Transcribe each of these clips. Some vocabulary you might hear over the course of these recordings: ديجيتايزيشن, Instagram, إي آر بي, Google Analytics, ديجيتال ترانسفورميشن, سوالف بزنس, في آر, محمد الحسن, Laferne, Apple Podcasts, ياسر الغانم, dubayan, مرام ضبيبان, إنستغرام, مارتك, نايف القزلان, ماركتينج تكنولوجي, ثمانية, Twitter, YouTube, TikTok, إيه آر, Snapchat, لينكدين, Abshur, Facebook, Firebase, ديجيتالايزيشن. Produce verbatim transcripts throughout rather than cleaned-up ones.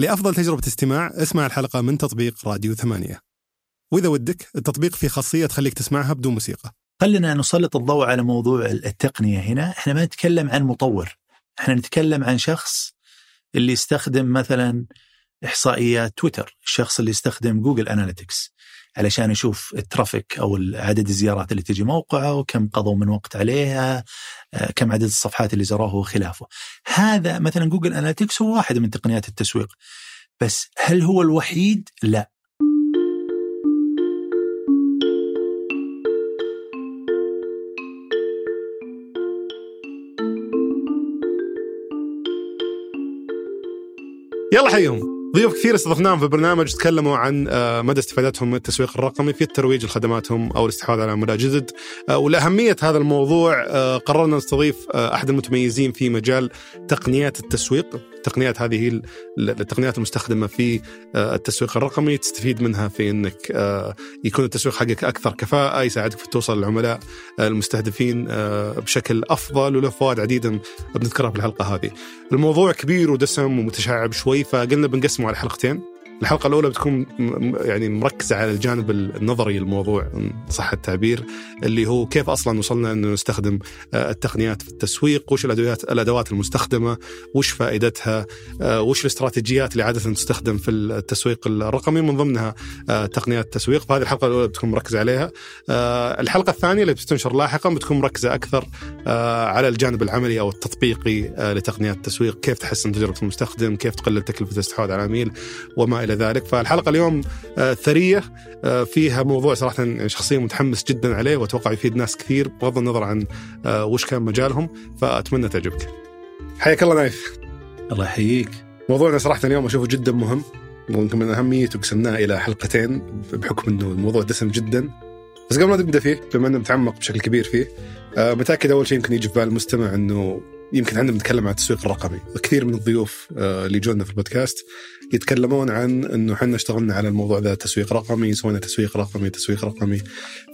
لأفضل تجربة استماع اسمع الحلقة من تطبيق راديو ثمانية، وإذا ودك التطبيق فيه خاصية تخليك تسمعها بدون موسيقى. خلنا نسلط الضوء على موضوع التقنية هنا. احنا ما نتكلم عن مطور، احنا نتكلم عن شخص اللي يستخدم مثلا إحصائيات تويتر، الشخص اللي يستخدم جوجل أناليتكس علشان يشوف الترافيك أو عدد الزيارات اللي تجي موقعه وكم قضوا من وقت عليها، كم عدد الصفحات اللي زراها وخلافه. هذا مثلا جوجل أناليتكس هو واحد من تقنيات التسويق، بس هل هو الوحيد؟ لا. يلا حيهم ضيوف كثير استضفناهم في البرنامج تكلموا عن مدى استفادتهم من التسويق الرقمي في الترويج لخدماتهم أو الاستحواذ على عملاء جدد، والأهمية هذا الموضوع قررنا نستضيف أحد المتميزين في مجال تقنيات التسويق. تقنيات هذه التقنيات المستخدمة في التسويق الرقمي تستفيد منها في أنك يكون التسويق حقك أكثر كفاءة، يساعدك في توصل للعملاء المستهدفين بشكل أفضل، وله فوائد عديدة بنذكرها في الحلقة هذه. الموضوع كبير ودسم ومتشعب شوي، فقلنا بنقسم على حلقتين. الحلقة الأولى بتكون يعني مركزة على الجانب النظري للموضوع، صح التعبير، اللي هو كيف أصلاً وصلنا إنه نستخدم التقنيات في التسويق، وش الأدوات الأدوات المستخدمة، وش فائدتها، وش الاستراتيجيات اللي عادة تستخدم في التسويق الرقمي من ضمنها تقنيات التسويق. فهذه الحلقة الأولى بتكون مركزة عليها. الحلقة الثانية اللي بتنشر لاحقاً بتكون مركزة أكثر على الجانب العملي أو التطبيقي لتقنيات التسويق، كيف تحسن تجربة المستخدم، كيف تقلل تكلفة الاستحواذ على العميل وما ذلك. فالحلقة اليوم ثرية فيها موضوع صراحة شخصيا متحمس جدا عليه، وأتوقع يفيد ناس كثير بغض النظر عن وش كان مجالهم، فأتمنى تعجبك. حياك الله نايف. الله يحييك. موضوعنا صراحة اليوم أشوفه جدا مهم، ويمكن من أهميته قسمناه إلى حلقتين بحكم أنه الموضوع دسم جدا. بس قبل ما نبدأ فيه، بما أنه متعمق بشكل كبير فيه، متأكد أول شيء يمكن يجي في بال المستمع أنه يمكن عندما نتكلم عن التسويق الرقمي كثير من الضيوف اللي جونا في البودكاست يتكلمون عن أنه حنا اشتغلنا على الموضوع ذا، تسويق رقمي، سوينا تسويق رقمي تسويق رقمي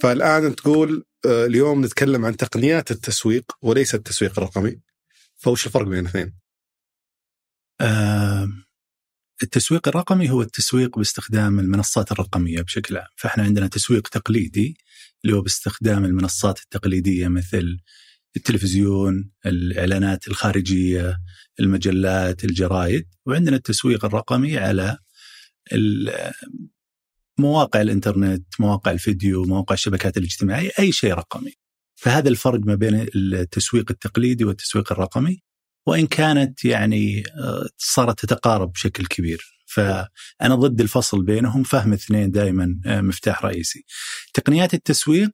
فالآن تقول اليوم نتكلم عن تقنيات التسويق وليس التسويق الرقمي، فوش الفرق بين الاثنين؟ آه التسويق الرقمي هو التسويق باستخدام المنصات الرقمية بشكل عام. فإحنا عندنا تسويق تقليدي اللي هو باستخدام المنصات التقليدية مثل التلفزيون، الإعلانات الخارجية، المجلات، الجرائد. وعندنا التسويق الرقمي على مواقع الإنترنت، مواقع الفيديو، مواقع الشبكات الاجتماعية، أي شيء رقمي. فهذا الفرق ما بين التسويق التقليدي والتسويق الرقمي، وإن كانت يعني صارت تتقارب بشكل كبير، فأنا ضد الفصل بينهم. فهم الاثنين دائما مفتاح رئيسي. تقنيات التسويق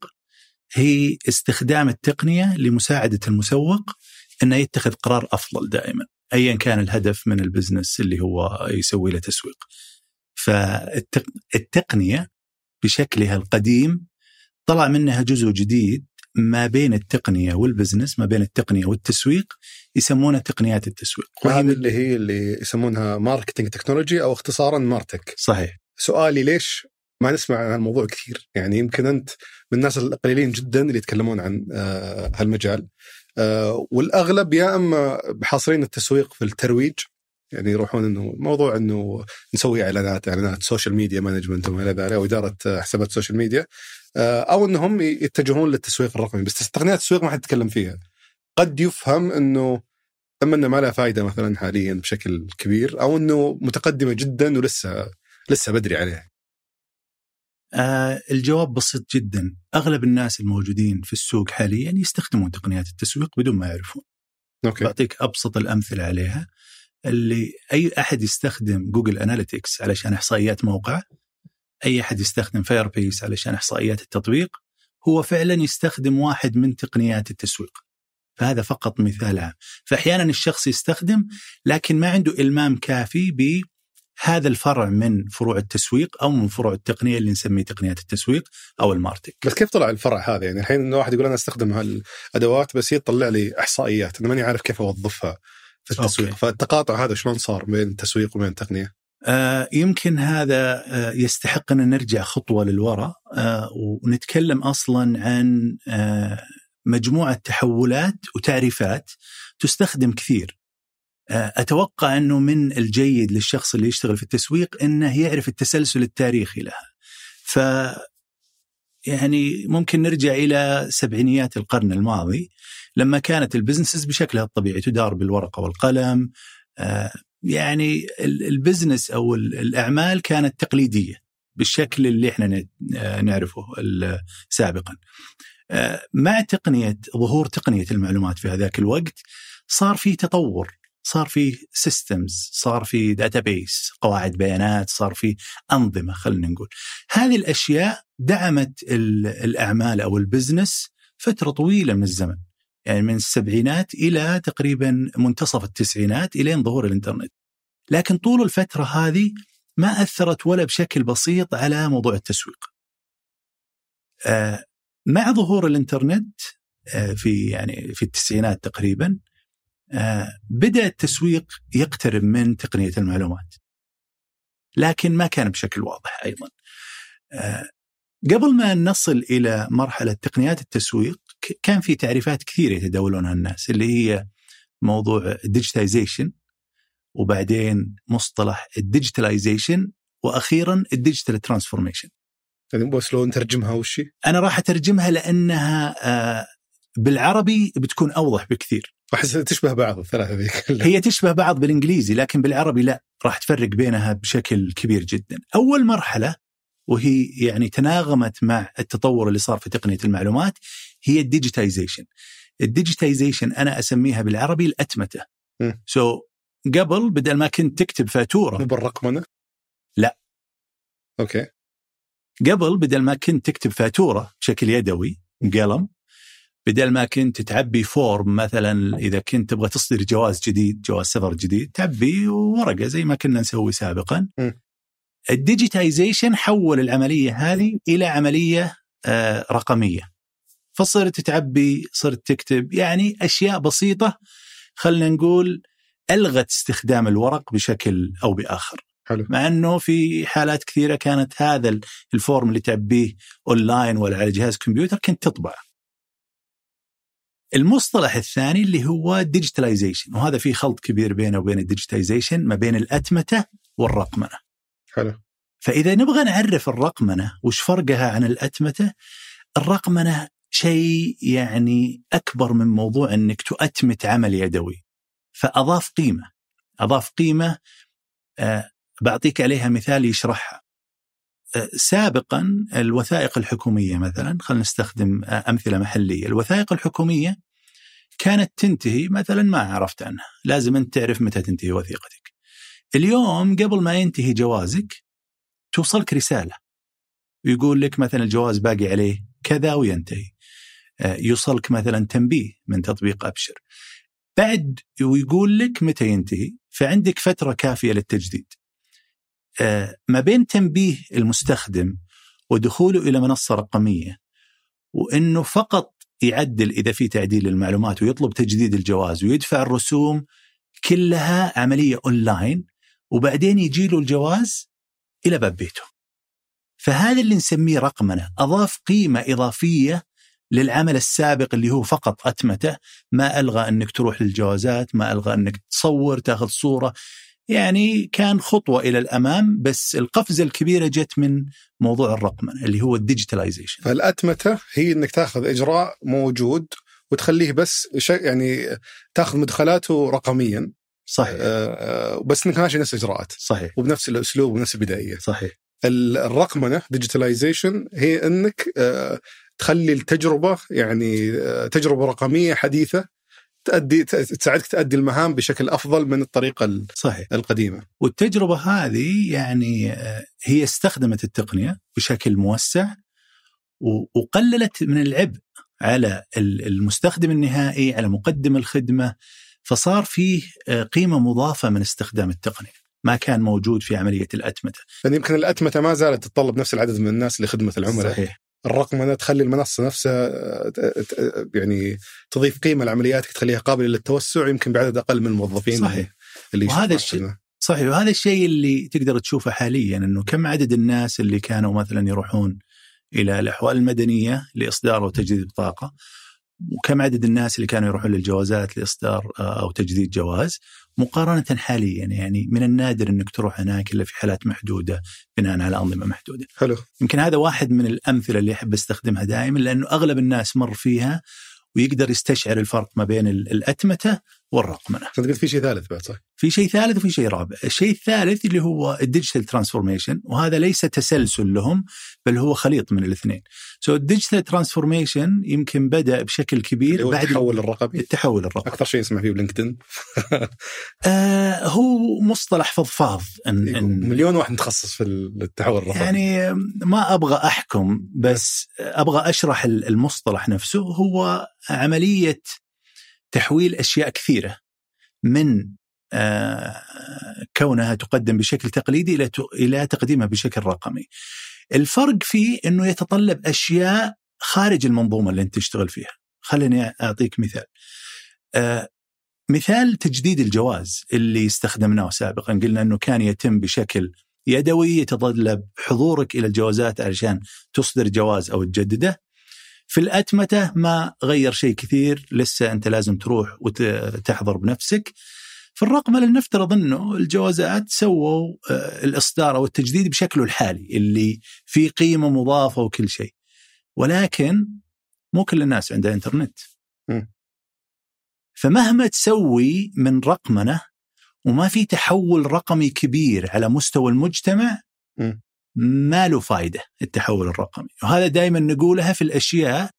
هي استخدام التقنية لمساعدة المسوق أنه يتخذ قرار أفضل دائما، أيا كان الهدف من البزنس اللي هو يسوي له تسويق. فالتقنية بشكلها القديم طلع منها جزء جديد ما بين التقنية والبزنس، ما بين التقنية والتسويق، يسمونها تقنيات التسويق. وهذه اللي هي اللي يسمونها ماركتينج تكنولوجي أو اختصارا مارتك. صحيح. سؤالي ليش ما نسمع عن الموضوع كثير؟ يعني يمكن أنت من الناس القليلين جدا اللي يتكلمون عن هالمجال، والأغلب يا أما بحاصرين التسويق في الترويج، يعني يروحون إنه موضوع إنه نسوي إعلانات إعلانات سوشيال ميديا مانجمنت وما إلى ذلك، أو إدارة حسابات سوشيال ميديا، أو إنهم يتجهون للتسويق الرقمي. بس تقنيات التسويق ما حد يتكلم فيها. قد يفهم إنه أما إنه ما لها فائدة مثلا حاليا بشكل كبير، أو إنه متقدمة جدا ولسه لسه بدري عليها. الجواب بسيط جدا. أغلب الناس الموجودين في السوق حاليا يستخدمون تقنيات التسويق بدون ما يعرفون. أوكي. بعطيك أبسط الأمثلة عليها. اللي أي أحد يستخدم جوجل أناليتكس علشان إحصائيات موقع، أي أحد يستخدم فايربيس علشان إحصائيات التطبيق، هو فعلا يستخدم واحد من تقنيات التسويق. فهذا فقط مثال عام. فأحيانا الشخص يستخدم لكن ما عنده إلمام كافي ب هذا الفرع من فروع التسويق أو من فروع التقنية اللي نسميه تقنيات التسويق أو الماركتينج. بس كيف طلع الفرع هذا؟ يعني الحين إنه واحد يقول أنا أستخدم هالأدوات بس يطلع لي إحصائيات أنا ماني عارف كيف أوظفها في التسويق. أوكي. فالتقاطع هذا شلون صار بين التسويق وبين التقنية؟ آه يمكن هذا آه يستحق أن نرجع خطوة للوراء آه ونتكلم أصلا عن آه مجموعة تحولات وتعريفات تستخدم كثير أتوقع أنه من الجيد للشخص اللي يشتغل في التسويق أنه يعرف التسلسل التاريخي لها. ف يعني ممكن نرجع إلى سبعينيات القرن الماضي لما كانت البزنسز بشكلها الطبيعي تدار بالورقة والقلم، يعني البزنس أو الأعمال كانت تقليدية بالشكل اللي احنا نعرفه سابقا. مع تقنية ظهور تقنية المعلومات في هذاك الوقت صار فيه تطور، صار فيه سيستمز، صار فيه داتابيس، قواعد بيانات، صار فيه أنظمة. خلنا نقول هذه الأشياء دعمت الأعمال أو البزنس فترة طويلة من الزمن، يعني من السبعينات إلى تقريبا منتصف التسعينات إلى ظهور الإنترنت. لكن طول الفترة هذه ما أثرت ولا بشكل بسيط على موضوع التسويق. مع ظهور الإنترنت في يعني في التسعينات تقريبا بدأ التسويق يقترب من تقنية المعلومات، لكن ما كان بشكل واضح أيضا. قبل ما نصل إلى مرحلة تقنيات التسويق كان في تعريفات كثيرة يتداولونها الناس، اللي هي موضوع ديجيتايزيشن، وبعدين مصطلح الديجيتالايزيشن، وأخيرا الديجيتال ترانسفورميشن. بس لو نترجمها وشي؟ أنا راح أترجمها لأنها بالعربي بتكون أوضح بكثير. أحس تشبه بعض الثلاثة ذيك. هي تشبه بعض بالإنجليزي، لكن بالعربي لا، راح تفرق بينها بشكل كبير جدا. أول مرحلة وهي يعني تناغمت مع التطور اللي صار في تقنية المعلومات هي الديجيتايزيشن. الديجيتايزيشن أنا أسميها بالعربي الأتمتة. سو so قبل بدل ما كنت تكتب فاتورة بالرقمنة، لا أوكي، قبل بدل ما كنت تكتب فاتورة بشكل يدوي بقلم، بدل ما كنت تعبي فورم مثلا إذا كنت تبغى تصدر جواز جديد، جواز سفر جديد، تعبي ورقة زي ما كنا نسوي سابقا. الديجيتايزيشن حول العملية هذه إلى عملية آه رقمية، فصرت تعبي، صرت تكتب، يعني أشياء بسيطة. خلنا نقول ألغت استخدام الورق بشكل أو بآخر. حلو. مع أنه في حالات كثيرة كانت هذا الفورم اللي تعبيه أونلاين ولا على جهاز كمبيوتر كنت تطبع. المصطلح الثاني اللي هو ديجيتالايزيشن، وهذا فيه خلط كبير بينه وبين الديجيتايزيشن، ما بين الأتمتة والرقمنة. حلو. فإذا نبغى نعرف الرقمنة وش فرقها عن الأتمتة، الرقمنة شيء يعني أكبر من موضوع أنك تؤتمت عمل يدوي، فأضاف قيمة، أضاف قيمة. أه بعطيك عليها مثال يشرحها. أه سابقا الوثائق الحكومية مثلا، خلنا نستخدم أمثلة محلية. الوثائق الحكومية كانت تنتهي مثلا ما عرفت عنها، لازم أنت تعرف متى تنتهي وثيقتك. اليوم قبل ما ينتهي جوازك توصلك رسالة ويقول لك مثلا الجواز باقي عليه كذا وينتهي. أه يوصلك مثلا تنبيه من تطبيق أبشر بعد ويقول لك متى ينتهي، فعندك فترة كافية للتجديد. آه ما بين تنبيه المستخدم ودخوله إلى منصة رقمية وإنه فقط يعدل إذا في تعديل المعلومات ويطلب تجديد الجواز ويدفع الرسوم، كلها عملية أونلاين، وبعدين يجيله الجواز إلى باب بيته. فهذا اللي نسميه رقمنة، أضاف قيمة إضافية للعمل السابق اللي هو فقط أتمته، ما ألغى أنك تروح للجوازات، ما ألغى أنك تصور تأخذ صورة، يعني كان خطوة إلى الأمام، بس القفزة الكبيرة جت من موضوع الرقمنة اللي هو الديجيتالايزيشن. فالأتمته هي أنك تأخذ إجراء موجود وتخليه بس شيء، يعني تأخذ مدخلاته رقميا، صحيح، آه بس أنك ماشي نفس الإجراءات، صحيح، وبنفس الأسلوب ونفس البدائية، صحيح. الرقمنة ديجيتالايزيشن هي أنك آه تخلي التجربة يعني تجربة رقمية حديثة تؤدي، تساعدك تؤدي المهام بشكل أفضل من الطريقة، صحيح، القديمة. والتجربة هذه يعني هي استخدمت التقنية بشكل موسع وقللت من العبء على المستخدم النهائي، على مقدم الخدمة، فصار فيه قيمة مضافة من استخدام التقنية ما كان موجود في عملية الأتمتة. يعني يمكن الأتمتة ما زالت تتطلب نفس العدد من الناس لخدمة العملاء، صحيح. الرقمنة تخلي المنصة نفسها يعني تضيف قيمة لعملياتك، تخليها قابلة للتوسع يمكن بعدد أقل من الموظفين، صحيح. اللي وهذا الشيء صحيح، وهذا الشيء اللي تقدر تشوفه حاليا، إنه كم عدد الناس اللي كانوا مثلا يروحون إلى الأحوال المدنية لإصدار وتجديد بطاقة، وكم عدد الناس اللي كانوا يروحون للجوازات لإصدار أو تجديد جواز، مقارنة حاليا. يعني من النادر أنك تروح هناك إلا في حالات محدودة بناء على أنظمة محدودة. حلو. يمكن هذا واحد من الأمثلة اللي أحب أستخدمها دائما، لأنه أغلب الناس مر فيها ويقدر يستشعر الفرق ما بين الأتمتة والرقمنة. قلت في شيء ثالث بعد، صح؟ في شيء ثالث وفي شيء رابع. الشيء الثالث اللي هو الديجيتال ترانسفورميشن، وهذا ليس تسلسل لهم بل هو خليط من الاثنين. سو الديجيتال ترانسفورميشن يمكن بدأ بشكل كبير بعد التحول الرقمي. التحول الرقمي اكثر شيء يسمع فيه بلينكدين. آه هو مصطلح فضفاض، إن إن مليون واحد متخصص في التحول الرقمي. يعني ما ابغى احكم، بس ابغى اشرح المصطلح نفسه. هو عملية تحويل أشياء كثيرة من آه كونها تقدم بشكل تقليدي إلى إلى تقديمها بشكل رقمي. الفرق فيه أنه يتطلب أشياء خارج المنظومة اللي أنت تشتغل فيها. خليني أعطيك مثال. آه مثال تجديد الجواز اللي استخدمناه سابقا، قلنا أنه كان يتم بشكل يدوي، يتطلب حضورك إلى الجوازات علشان تصدر جواز أو تجدده. في الأتمتة ما غير شيء كثير، لسه أنت لازم تروح وتحضر بنفسك. في الرقمة لنفترض أنه الجوازات سووا الإصدار أو التجديد بشكله الحالي اللي فيه قيمة مضافة وكل شيء، ولكن مو كل الناس عندها إنترنت. م. فمهما تسوي من رقمنة وما في تحول رقمي كبير على مستوى المجتمع، م. ما له فايدة التحول الرقمي. وهذا دائما نقولها في الأشياء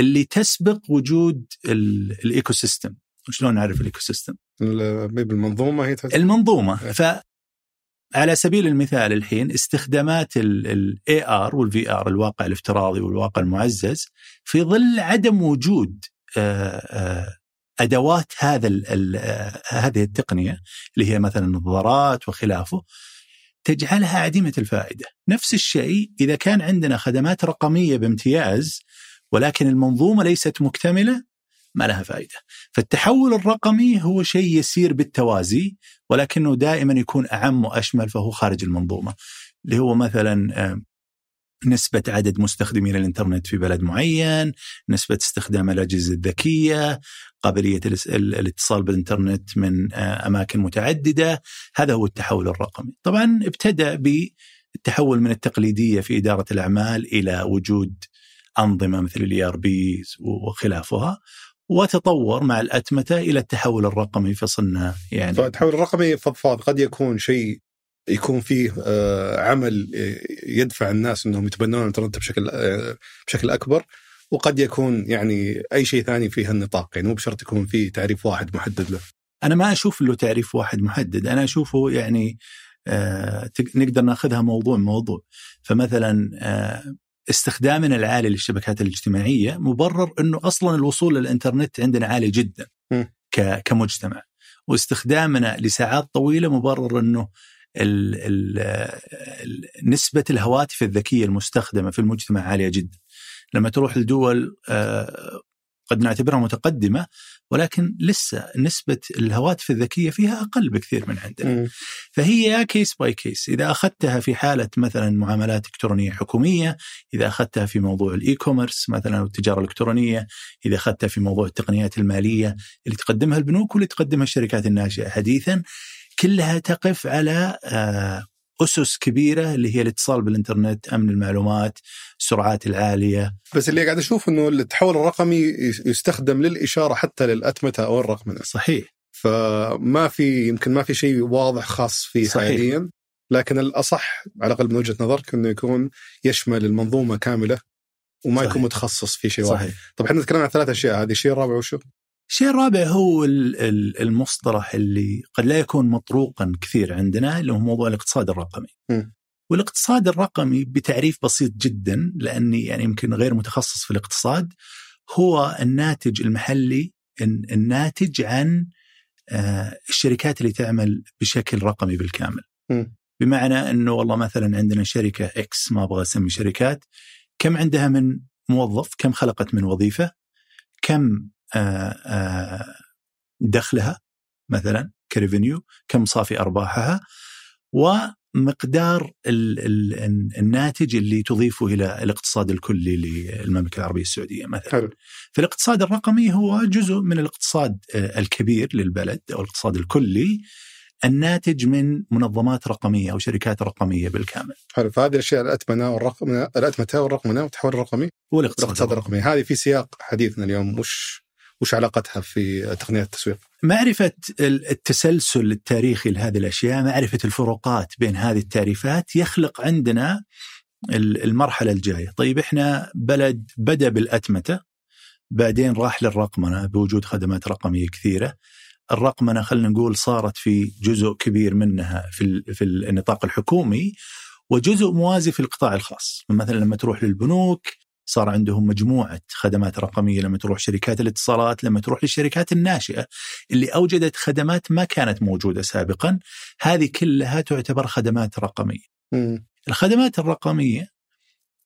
اللي تسبق وجود الإيكو سيستم. وشلون نعرف الإيكو سيستم؟ بالمنظومة. هي المنظومة. فعلى سبيل المثال الحين استخدامات ال إيه آر وال في آر، الواقع الافتراضي والواقع المعزز، في ظل عدم وجود أدوات هذا هذه التقنية اللي هي مثلا النظارات وخلافه، تجعلها عديمة الفائدة. نفس الشيء إذا كان عندنا خدمات رقمية بامتياز ولكن المنظومة ليست مكتملة، ما لها فائدة. فالتحول الرقمي هو شيء يسير بالتوازي، ولكنه دائما يكون أعم وأشمل، فهو خارج المنظومة، اللي هو مثلا نسبة عدد مستخدمين الإنترنت في بلد معين، نسبة استخدام الأجهزة الذكية، قابلية الاتصال بالإنترنت من أماكن متعددة. هذا هو التحول الرقمي. طبعا ابتدأ بالتحول من التقليدية في إدارة الأعمال إلى وجود أنظمة مثل ال إي آر بي وخلافها، وتطور مع الأتمتة إلى التحول الرقمي. فصلنا يعني فالتحول الرقمي فضفاض، قد يكون شيء يكون فيه عمل يدفع الناس أنهم يتبنون الإنترنت بشكل بشكل أكبر، وقد يكون يعني أي شيء ثاني في هالنطاق. يعني مو بشرط يكون فيه تعريف واحد محدد له. أنا ما أشوف له تعريف واحد محدد، أنا أشوفه يعني آه نقدر نأخذها موضوع موضوع. فمثلا آه استخدامنا العالي للشبكات الاجتماعية مبرر أنه أصلا الوصول للإنترنت عندنا عالي جدا كمجتمع، واستخدامنا لساعات طويلة مبرر أنه ال ال ال نسبة الهواتف الذكية المستخدمة في المجتمع عالية جدا. لما تروح لدول قد نعتبرها متقدمة ولكن لسه نسبة الهواتف الذكية فيها أقل بكثير من عندنا. فهي كيس باي كيس. إذا أخذتها في حالة مثلا معاملات إلكترونية حكومية، إذا أخذتها في موضوع الإي كوميرس مثلا والتجارة الإلكترونية، إذا أخذتها في موضوع التقنيات المالية اللي تقدمها البنوك واللي تقدمها الشركات الناشئة حديثا، كلها تقف على أسس كبيرة اللي هي الاتصال بالإنترنت، أمن المعلومات، سرعات العالية. بس اللي قاعد أشوف أنه التحول الرقمي يستخدم للإشارة حتى للأتمتة أو الرقمنة. صحيح. فما في يمكن ما في شيء واضح خاص فيه حاليا، لكن الأصح على الأقل من وجهة نظرك أنه يكون يشمل المنظومة كاملة وما صحيح. يكون متخصص في شيء واحد. طب إحنا نتكلم عن ثلاث أشياء، هذه الشيء الرابع وشو؟ الشيء الرابع هو المصطلح اللي قد لا يكون مطروقا كثير عندنا، اللي هو موضوع الاقتصاد الرقمي. م. والاقتصاد الرقمي بتعريف بسيط جدا، لأني يعني يمكن غير متخصص في الاقتصاد، هو الناتج المحلي الناتج عن الشركات اللي تعمل بشكل رقمي بالكامل. م. بمعنى أنه والله مثلا عندنا شركة إكس، ما أبغى أسمي شركات، كم عندها من موظف، كم خلقت من وظيفة، كم دخلها مثلا كريفينيو، كم صافي أرباحها، مقدار ال ال الناتج اللي تضيفه إلى الاقتصاد الكلي للمملكة العربية السعودية مثلا. حلو. فالاقتصاد الرقمي هو جزء من الاقتصاد الكبير للبلد أو الاقتصاد الكلي الناتج من منظمات رقمية أو شركات رقمية بالكامل. حلو. فهذه الأشياء الأتمنة والرقمنة الأتمتة والرقمنة والتحول الرقمي والاقتصاد الرقمي، هذه في سياق حديثنا اليوم، وش وش علاقتها في تقنية التسويق؟ معرفة التسلسل التاريخي لهذه الأشياء، معرفة الفروقات بين هذه التعريفات يخلق عندنا المرحلة الجاية. طيب إحنا بلد بدأ بالأتمتة، بعدين راح للرقمنة بوجود خدمات رقمية كثيرة. الرقمنة خلنا نقول صارت في جزء كبير منها في في النطاق الحكومي، وجزء موازي في القطاع الخاص. مثلا لما تروح للبنوك صار عندهم مجموعة خدمات رقمية، لما تروح شركات الاتصالات، لما تروح للشركات الناشئة اللي أوجدت خدمات ما كانت موجودة سابقا، هذه كلها تعتبر خدمات رقمية. م. الخدمات الرقمية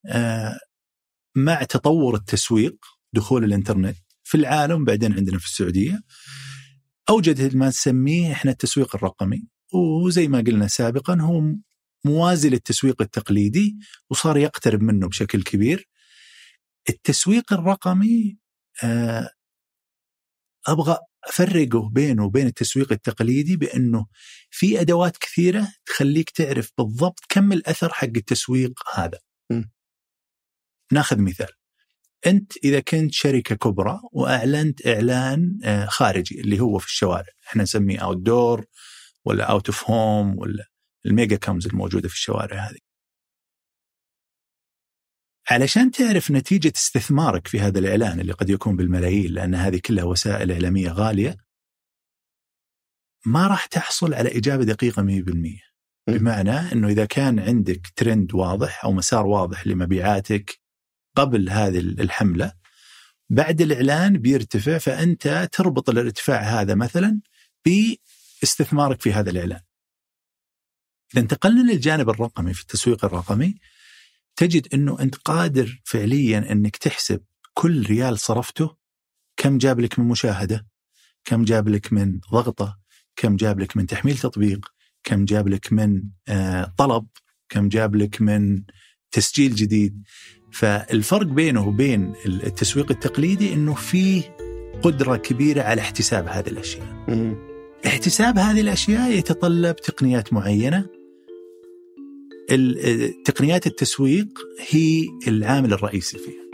آه مع تطور التسويق، دخول الانترنت في العالم بعدين عندنا في السعودية، أوجدت ما نسميه إحنا التسويق الرقمي، وزي ما قلنا سابقا هو موازي للتسويق التقليدي وصار يقترب منه بشكل كبير. التسويق الرقمي أبغى أفرقه بينه وبين التسويق التقليدي بأنه في أدوات كثيرة تخليك تعرف بالضبط كم الأثر حق التسويق هذا. م. ناخذ مثال، أنت إذا كنت شركة كبرى وأعلنت إعلان خارجي اللي هو في الشوارع، إحنا نسميه outdoor ولا out of home ولا الميجا كامز الموجودة في الشوارع هذه، علشان تعرف نتيجة استثمارك في هذا الإعلان اللي قد يكون بالملايين، لأن هذه كلها وسائل إعلامية غالية، ما راح تحصل على إجابة دقيقة مية بالمية. بمعنى أنه إذا كان عندك ترند واضح أو مسار واضح لمبيعاتك قبل هذه الحملة، بعد الإعلان بيرتفع، فأنت تربط الارتفاع هذا مثلا باستثمارك في هذا الإعلان. إذا انتقلنا للجانب الرقمي في التسويق الرقمي، تجد أنه أنت قادر فعليا أنك تحسب كل ريال صرفته كم جاب لك من مشاهدة، كم جاب لك من ضغطة، كم جاب لك من تحميل تطبيق، كم جاب لك من آه طلب، كم جاب لك من تسجيل جديد. فالفرق بينه وبين التسويق التقليدي أنه فيه قدرة كبيرة على احتساب هذه الأشياء. احتساب هذه الأشياء يتطلب تقنيات معينة. تقنيات التسويق هي العامل الرئيسي فيها.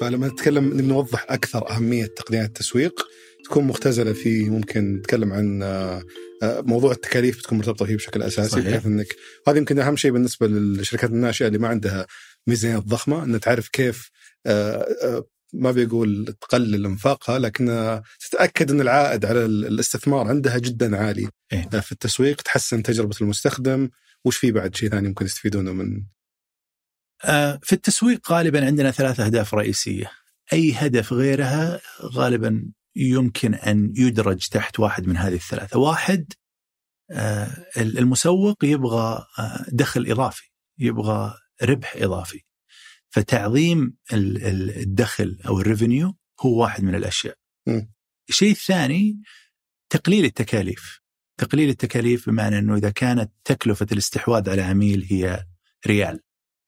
فلما نتكلم نبي نوضح أكثر أهمية تقنيات التسويق، تكون مختزلة في، ممكن نتكلم عن موضوع التكاليف بتكون مرتبطة فيه بشكل أساسي، بحيث إنك هذا يمكن أهم شيء بالنسبة للشركات الناشئة اللي ما عندها ميزانية ضخمة، أن تعرف كيف ما بيقول تقلل انفاقها، لكن تتأكد أن العائد على الاستثمار عندها جدا عالي. إيه؟ في التسويق تحسن تجربة المستخدم. وش في بعد شيء ثاني ممكن يستفيدونه من؟ آه في التسويق غالبا عندنا ثلاثة أهداف رئيسية، أي هدف غيرها غالبا يمكن أن يدرج تحت واحد من هذه الثلاثة. واحد، آه المسوق يبغى آه دخل إضافي، يبغى ربح إضافي، فتعظيم الدخل أو الريفينيو هو واحد من الأشياء. م. الشيء الثاني تقليل التكاليف. تقليل التكاليف بمعنى أنه إذا كانت تكلفة الاستحواذ على عميل هي ريال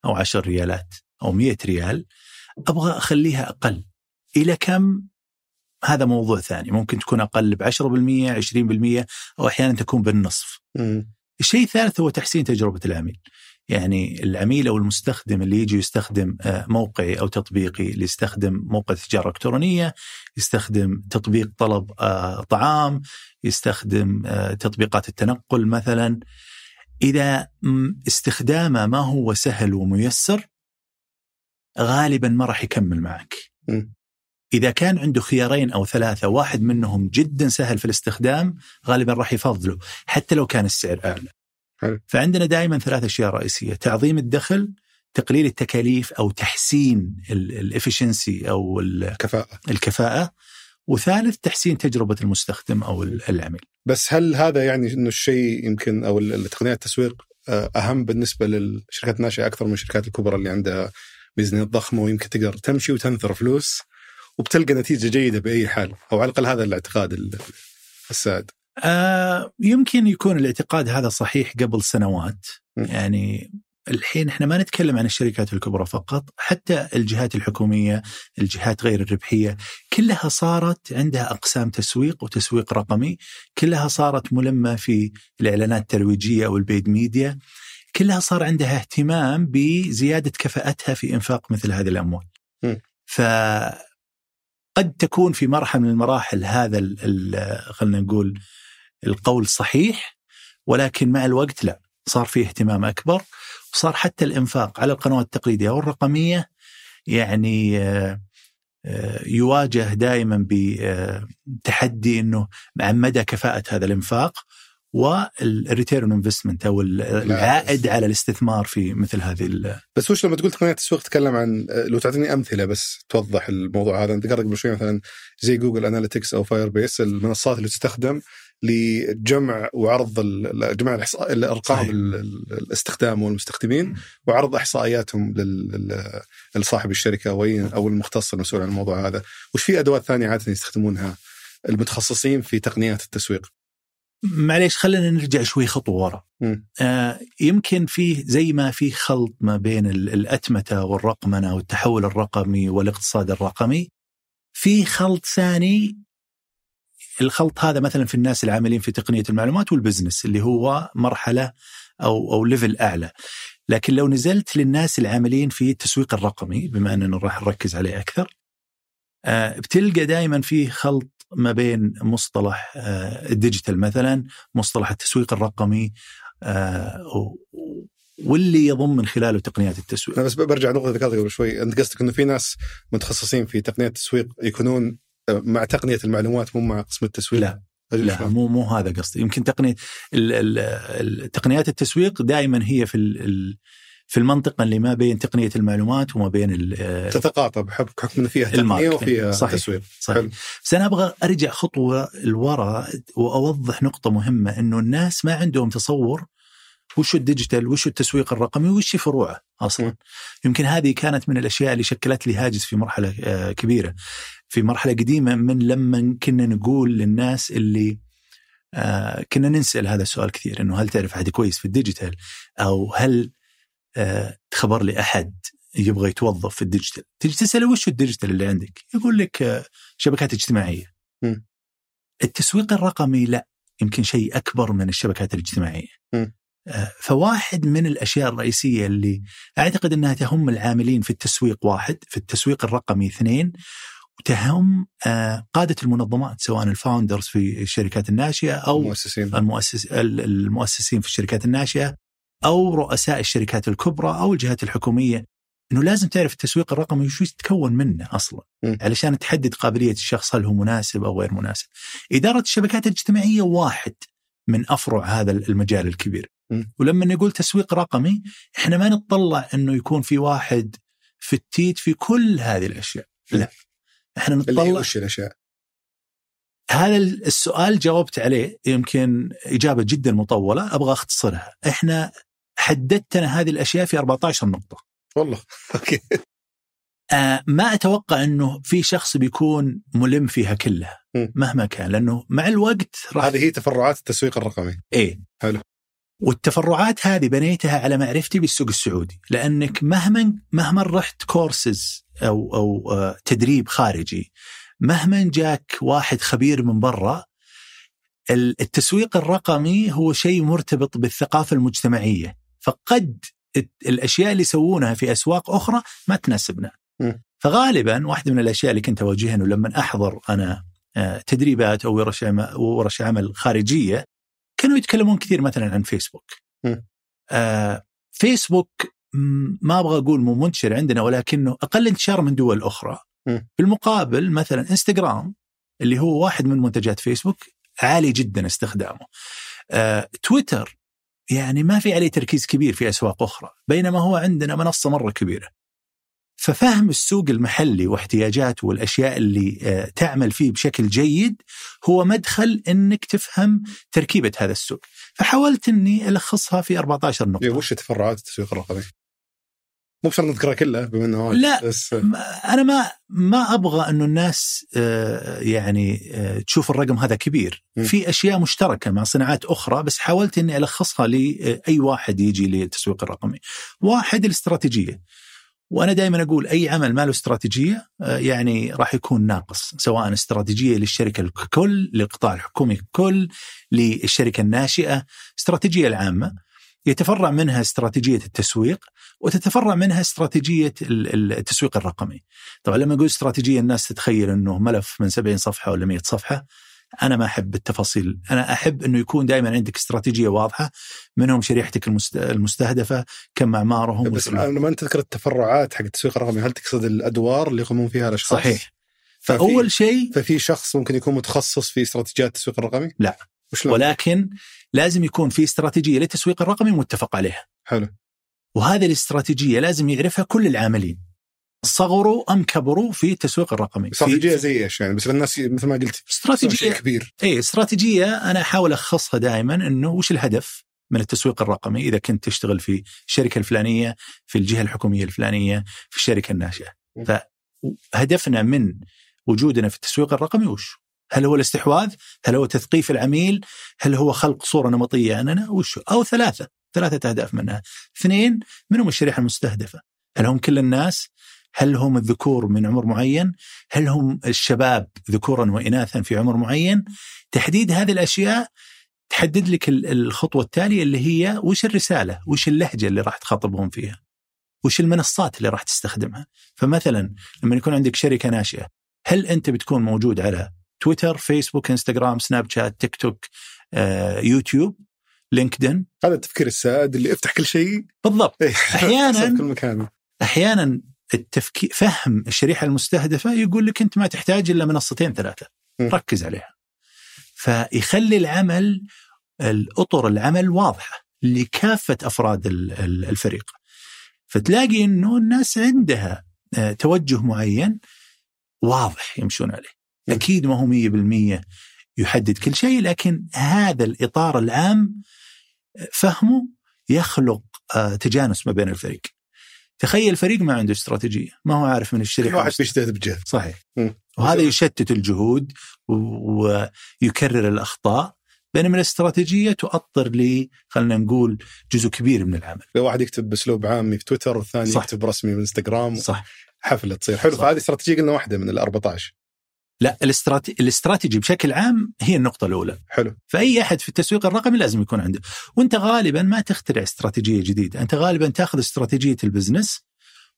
أو عشر ريالات أو مئة ريال، أبغى أخليها أقل. إلى كم؟ هذا موضوع ثاني، ممكن تكون أقل بعشرة بالمئة، عشرين بالمئة، أو أحيانا تكون بالنصف. م. الشيء الثالث هو تحسين تجربة العميل، يعني العميل أو المستخدم اللي يجي يستخدم موقعي أو تطبيقي، اللي يستخدم موقع تجارة إلكترونية، يستخدم تطبيق طلب طعام، يستخدم تطبيقات التنقل مثلا، إذا استخدامه ما هو سهل وميسر غالبا ما راح يكمل معك. إذا كان عنده خيارين أو ثلاثة واحد منهم جدا سهل في الاستخدام غالبا راح يفضله حتى لو كان السعر أعلى. فعندنا دائما ثلاث أشياء رئيسية، تعظيم الدخل، تقليل التكاليف أو تحسين الإفشنسي أو الكفاءة. الكفاءة، وثالث تحسين تجربة المستخدم أو العميل. بس هل هذا يعني أنه الشيء يمكن أو التقنية التسويق أهم بالنسبة للشركات الناشئة أكثر من الشركات الكبرى اللي عندها ميزانية ضخمة ويمكن تقدر تمشي وتنثر فلوس وبتلقى نتيجة جيدة بأي حال، أو على الأقل هذا الاعتقاد السائد. آه يمكن يكون الاعتقاد هذا صحيح قبل سنوات. م. يعني الحين احنا ما نتكلم عن الشركات الكبرى فقط، حتى الجهات الحكومية، الجهات غير الربحية، كلها صارت عندها أقسام تسويق وتسويق رقمي، كلها صارت ملمة في الإعلانات الترويجية أو البيد ميديا، كلها صار عندها اهتمام بزيادة كفاءتها في إنفاق مثل هذه الأموال. م. فقد تكون في مرحلة من المراحل هذا ال ال خلنا نقول القول صحيح، ولكن مع الوقت لا، صار فيه اهتمام أكبر، وصار حتى الإنفاق على القنوات التقليدية أو الرقمية يعني يواجه دائما بتحدي إنه مع مدى كفاءة هذا الإنفاق والريتيرن انفستمنت أو العائد على الاستثمار في مثل هذه. بس وش لما تقول تقنية التسويق تتكلم عن، لو تعطيني أمثلة بس توضح الموضوع هذا. أنت قرأت قبل شوي مثلا زي جوجل أناليتكس أو فايربيس، المنصات اللي تستخدم لجمع وعرض جمع الأرقام الاستخدام والمستخدمين وعرض إحصائياتهم لصاحب الشركة أو المختص المسؤول عن الموضوع هذا. وش في أدوات ثانية عادة يستخدمونها المتخصصين في تقنيات التسويق؟ معليش خلينا نرجع شوي خطوة ورا. آه يمكن فيه زي ما في خلط ما بين الأتمتة والرقمنة والتحول الرقمي والاقتصاد الرقمي، في خلط ثاني. الخلط هذا مثلا في الناس العاملين في تقنية المعلومات والبزنس اللي هو مرحلة أو أو ليفل أعلى. لكن لو نزلت للناس العاملين في التسويق الرقمي، بما أننا راح نركز عليه أكثر، آه بتلقى دائما فيه خلط ما بين مصطلح آه الديجيتال مثلا، مصطلح التسويق الرقمي، آه واللي يضم من خلاله تقنيات التسويق. أنا بس برجع نقطة ذكرتها قبل شوي، أنت قصدك أنه في ناس متخصصين في تقنية التسويق يكونون مع تقنية المعلومات مو مع قسم التسويق؟ لا لا، مو مو هذا قصدي. يمكن تقنية تقنيات التسويق دائما هي في في المنطقة اللي ما بين تقنية المعلومات وما بين تتقاطب حكم فيها تقنية وفيها تسويق. صحيح. بس أنا أبغى أرجع خطوة لورا وأوضح نقطة مهمة، إنه الناس ما عندهم تصور وش الديجيتال، وش التسويق الرقمي، وش فروعه أصلا. م. يمكن هذه كانت من الأشياء اللي شكلت لي هاجس في مرحلة كبيرة، في مرحلة قديمة، من لما كنا نقول للناس اللي آه كنا ننسأل هذا السؤال كثير، إنه هل تعرف أحد كويس في الديجيتال، أو هل آه تخبر لي أحد يبغى يتوظف في الديجيتال. تجي تسأله وش الديجيتال اللي عندك، يقول لك آه شبكات اجتماعية. م. التسويق الرقمي لا، يمكن شيء أكبر من الشبكات الاجتماعية. م. فواحد من الأشياء الرئيسية اللي أعتقد أنها تهم العاملين في التسويق واحد، في التسويق الرقمي اثنين، وتهم قادة المنظمات سواء الفاوندرز في الشركات الناشئة أو المؤسسين. المؤسس المؤسسين في الشركات الناشئة أو رؤساء الشركات الكبرى أو الجهات الحكومية، أنه لازم تعرف التسويق الرقمي وش يتكون منه أصلا م. علشان تحدد قابلية الشخص هل هو مناسب أو غير مناسب. إدارة الشبكات الاجتماعية واحد من أفرع هذا المجال الكبير. ولما نقول تسويق رقمي احنا ما نتطلع انه يكون في واحد في التيت في كل هذه الاشياء، لا، احنا نتطلع وش الاشياء. هذا السؤال جاوبت عليه يمكن اجابه جدا مطوله، ابغى اختصرها. احنا حددتنا هذه الاشياء في أربعة عشر نقطه والله. اوكي. آه ما اتوقع انه في شخص بيكون ملم فيها كلها م. مهما كان، لانه مع الوقت راح... هذه هي تفرعات التسويق الرقمي. ايه حلو. والتفرعات هذه بنيتها على معرفتي بالسوق السعودي، لأنك مهما مهما رحت كورسز أو أو تدريب خارجي، مهما جاك واحد خبير من برا، التسويق الرقمي هو شيء مرتبط بالثقافة المجتمعية، فقد الأشياء اللي يسوونها في أسواق أخرى ما تناسبنا. فغالبا واحدة من الأشياء اللي كنت أواجهها أنه لما أحضر أنا تدريبات أو ورش عمل خارجية، كانوا يتكلمون كثير مثلا عن فيسبوك. آه فيسبوك ما أبغى أقول مو منتشر عندنا، ولكنه أقل انتشار من دول أخرى. م. بالمقابل مثلا إنستغرام اللي هو واحد من منتجات فيسبوك عالي جدا استخدامه. آه تويتر يعني ما في عليه تركيز كبير في أسواق أخرى، بينما هو عندنا منصة مرة كبيرة. ففهم السوق المحلي واحتياجاته والأشياء اللي تعمل فيه بشكل جيد هو مدخل إنك تفهم تركيبة هذا السوق. فحاولت إني ألخصها في أربعة عشر نقطة. وش تفرعات التسويق الرقمي؟ مو بصير نذكرها كلها بما انه لا بس انا ما ما ابغى انه الناس يعني تشوف الرقم هذا كبير. م. في اشياء مشتركه مع صناعات اخرى بس حاولت اني الخصها لاي واحد يجي للتسويق الرقمي. واحد الاستراتيجيه، وانا دائما اقول اي عمل ما له استراتيجيه يعني راح يكون ناقص، سواء استراتيجيه للشركه ككل، للقطاع الحكومي ككل، للشركه الناشئه. استراتيجيه العامه يتفرع منها استراتيجية التسويق، وتتفرع منها استراتيجية التسويق الرقمي. طبعا لما أقول استراتيجية الناس تتخيل أنه ملف من سبعين صفحة ولا مئة صفحة، أنا ما أحب التفاصيل. أنا أحب أنه يكون دائما عندك استراتيجية واضحة، منهم شريحتك المستهدفة، كم أعمارهم. بس أنا ما أذكر التفرعات حق التسويق الرقمي، هل تقصد الأدوار اللي يقومون فيها الأشخاص؟ صحيح. فأول شيء ففي شخص ممكن يكون متخصص في استراتيجيات التسويق الرقمي؟ لا، ولكن لازم يكون في استراتيجية للتسويق الرقمي متفق عليها. حلو. وهذه الاستراتيجية لازم يعرفها كل العاملين، صغروا أم كبروا في التسويق الرقمي. استراتيجية زي إيش يعني؟ بس الناس مثل ما قلت استراتيجية كبير. إيه استراتيجية، أنا أحاول أخصها دائما إنه وش الهدف من التسويق الرقمي إذا كنت تشتغل في الشركة الفلانية، في الجهة الحكومية الفلانية، في الشركة الناشئة. فهدفنا من وجودنا في التسويق الرقمي وش؟ هل هو الاستحواذ؟ هل هو تثقيف العميل؟ هل هو خلق صورة نمطية عننا؟ وشو؟ أو ثلاثة ثلاثة أهداف منها. اثنين، منهم الشريحة المستهدفة، هل هم كل الناس؟ هل هم الذكور من عمر معين؟ هل هم الشباب ذكورا وإناثا في عمر معين؟ تحديد هذه الأشياء تحدد لك الخطوة التالية اللي هي وش الرسالة، وش اللهجة اللي راح تخاطبهم فيها، وش المنصات اللي راح تستخدمها. فمثلا لما يكون عندك شركة ناشئة، هل أنت بتكون موجود على تويتر، فيسبوك، انستغرام، سناب شات، تيك توك، آه، يوتيوب، لينكدين؟ هذا التفكير السائد اللي افتح كل شيء. بالضبط. أحيانا أحيانا التفكير، فهم الشريحة المستهدفة يقول لك أنت ما تحتاج إلا منصتين ثلاثة، م. ركز عليها. فيخلي العمل، الأطر العمل واضحة لكافة أفراد الفريق. فتلاقي أنه الناس عندها توجه معين واضح يمشون عليه. أكيد ما هو مية بالمية يحدد كل شيء، لكن هذا الإطار العام فهمه يخلق تجانس ما بين الفريق. تخيل فريق ما عنده استراتيجية، ما هو عارف من الشريحة، واحد بيشتهد بجهد. صحيح. م. وهذا يشتت الجهود ويكرر الأخطاء، بينما الاستراتيجية تؤطر لي خلنا نقول جزء كبير من العمل. لو واحد يكتب بأسلوب عامي في تويتر والثاني صح. يكتب رسمي من انستغرام، حفلة تصير حلو. فهذه استراتيجية قلنا واحدة من الأربعتاعش. لا، الاستراتيجي الاستراتيجي بشكل عام هي النقطة الأولى. حلو. فأي أحد في التسويق الرقمي لازم يكون عنده. وأنت غالبا ما تخترع استراتيجية جديدة، أنت غالبا تأخذ استراتيجية البزنس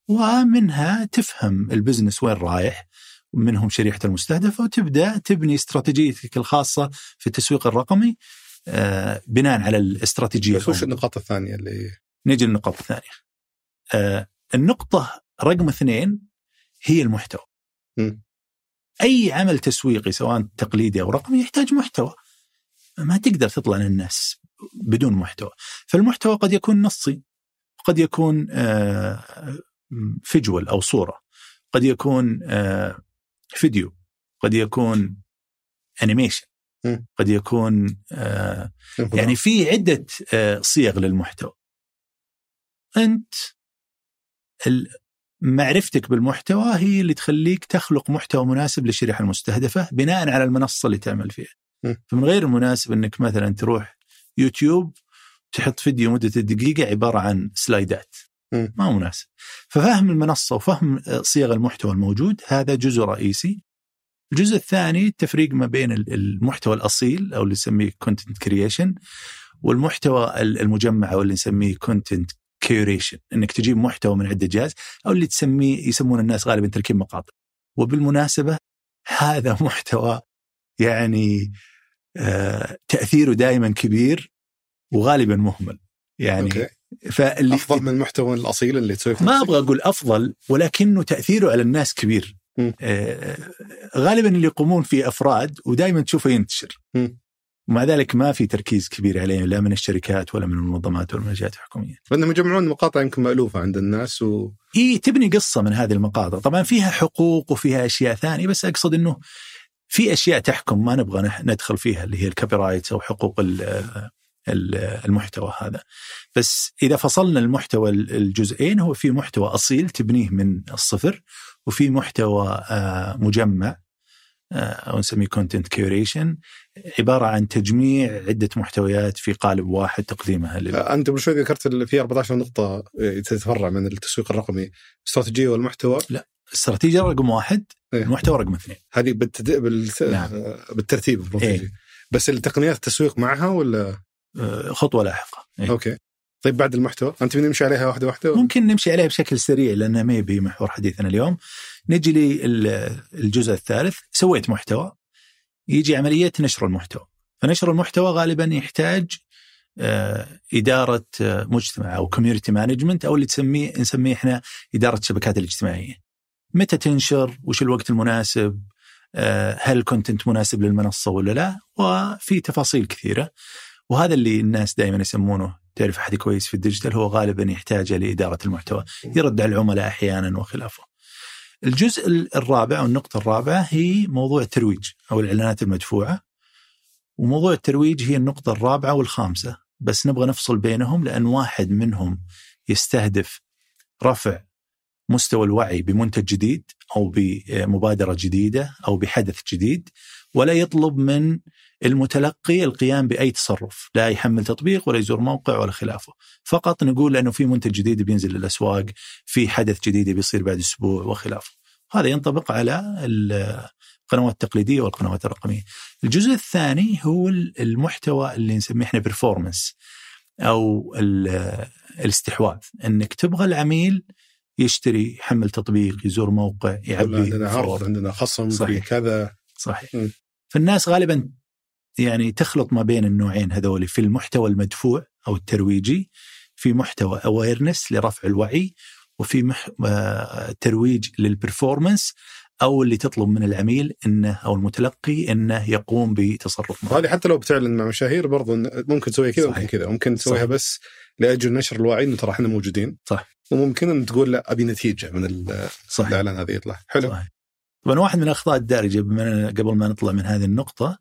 ومنها تفهم البزنس وين رايح، ومنهم شريحة المستهدفة، وتبدأ تبني استراتيجيتك الخاصة في التسويق الرقمي آه بناء على الاستراتيجية. بس وش النقاط الثانية اللي نجي للنقاط الثانية؟ آه النقطة رقم اثنين هي المحتوى. م. أي عمل تسويقي سواء تقليدي أو رقمي يحتاج محتوى، ما تقدر تطلع للناس بدون محتوى. فالمحتوى قد يكون نصي، قد يكون فيجوال أو صورة، قد يكون فيديو، قد يكون أنيميشن، قد يكون يعني في عدة صيغ للمحتوى. أنت ال معرفتك بالمحتوى هي اللي تخليك تخلق محتوى مناسب للشريحة المستهدفة بناء على المنصة اللي تعمل فيها. م. فمن غير المناسب أنك مثلا تروح يوتيوب تحط فيديو مدة دقيقة عبارة عن سلايدات، م. ما مناسب. ففهم المنصة وفهم صيغ المحتوى الموجود هذا جزء رئيسي. الجزء الثاني التفريق ما بين المحتوى الأصيل أو اللي نسميه content creation والمحتوى المجمع أو اللي نسميه content كيوريشن، انك تجيب محتوى من عده جهات او اللي تسميه يسمون الناس غالبا تركيب مقاطع. وبالمناسبه هذا محتوى يعني آه تاثيره دائما كبير وغالبا مهمل يعني. فاللي افضل من المحتوى الاصيل اللي تسويه، ما ابغى اقول افضل ولكنه تاثيره على الناس كبير. آه غالبا اللي يقومون فيه افراد ودائما تشوفه ينتشر، م. ومع ذلك ما في تركيز كبير عليه لا من الشركات ولا من المنظمات ولا من الجهات الحكومية. بدهم يجمعون مقاطع يمكن مألوفة عند الناس و... إيه تبني قصة من هذه المقاطع. طبعا فيها حقوق وفيها أشياء ثانية، بس أقصد أنه في أشياء تحكم ما نبغى ندخل فيها اللي هي الكوبي رايت أو حقوق المحتوى هذا. بس إذا فصلنا المحتوى الجزئين، هو في محتوى أصيل تبنيه من الصفر، وفي محتوى مجمع أو نسميه content curation، عبارة عن تجميع عدة محتويات في قالب واحد تقديمها لل... أنت بشوي ذكرت في أربعة عشر نقطة تتفرع من التسويق الرقمي، استراتيجية والمحتوى. لا، استراتيجية رقم واحد، إيه؟ المحتوى رقم اثنين. هذه بالت... بال... نعم. بالترتيب، إيه؟ بس التقنيات التسويق معها ولا خطوة لاحقة. إيه؟ أوكي. طيب بعد المحتوى أنت بنمشي عليها واحدة واحدة؟ ممكن نمشي عليها بشكل سريع لأنها ما يبي محور حديثنا اليوم. نجي لي الجزء الثالث، سويت محتوى، يجي عملية نشر المحتوى. فنشر المحتوى غالبا يحتاج إدارة مجتمع أو community management، أو اللي تسميه نسميه إحنا إدارة الشبكات الاجتماعية. متى تنشر؟ وش الوقت المناسب؟ هل كونتنت مناسب للمنصة ولا لا؟ وفي تفاصيل كثيرة، وهذا اللي الناس دائما يسمونه، تعرف أحد كويس في الديجيتال هو غالبا يحتاج لإدارة المحتوى، يرد على العملاء أحيانا وخلافه. الجزء الرابع والنقطة الرابعة هي موضوع الترويج أو الإعلانات المدفوعة، وموضوع الترويج هي النقطة الرابعة والخامسة، بس نبغى نفصل بينهم لأن واحد منهم يستهدف رفع مستوى الوعي بمنتج جديد أو بمبادرة جديدة أو بحدث جديد، ولا يطلب من المتلقي القيام بأي تصرف، لا يحمل تطبيق ولا يزور موقع ولا خلافه، فقط نقول أنه في منتج جديد بينزل للأسواق، في حدث جديد بيصير بعد أسبوع وخلافه. هذا ينطبق على القنوات التقليدية والقنوات الرقمية. الجزء الثاني هو المحتوى اللي نسميه احنا performance أو الاستحواذ، أنك تبغى العميل يشتري، يحمل تطبيق، يزور موقع، يعبي عندنا عرض، عندنا خصم كذا. صحيح. م. فالناس غالبا يعني تخلط ما بين النوعين هذولي، في المحتوى المدفوع أو الترويجي، في محتوى awareness لرفع الوعي، وفي مح... آه... ترويج للperformance أو اللي تطلب من العميل إنه أو المتلقي إنه يقوم بتصرف. هذه حتى لو بتعلن مع مشاهير برضو ممكن تسوي كذا وممكن كذا، ممكن تسويها بس لأجل نشر الوعي إنه ترى إحنا موجودين. صح. وممكن أن تقول لا أبي نتيجة من الإعلان هذا يطلع. حلو. صحيح. طبعا واحد من الأخطاء الدارجة قبل ما نطلع من هذه النقطة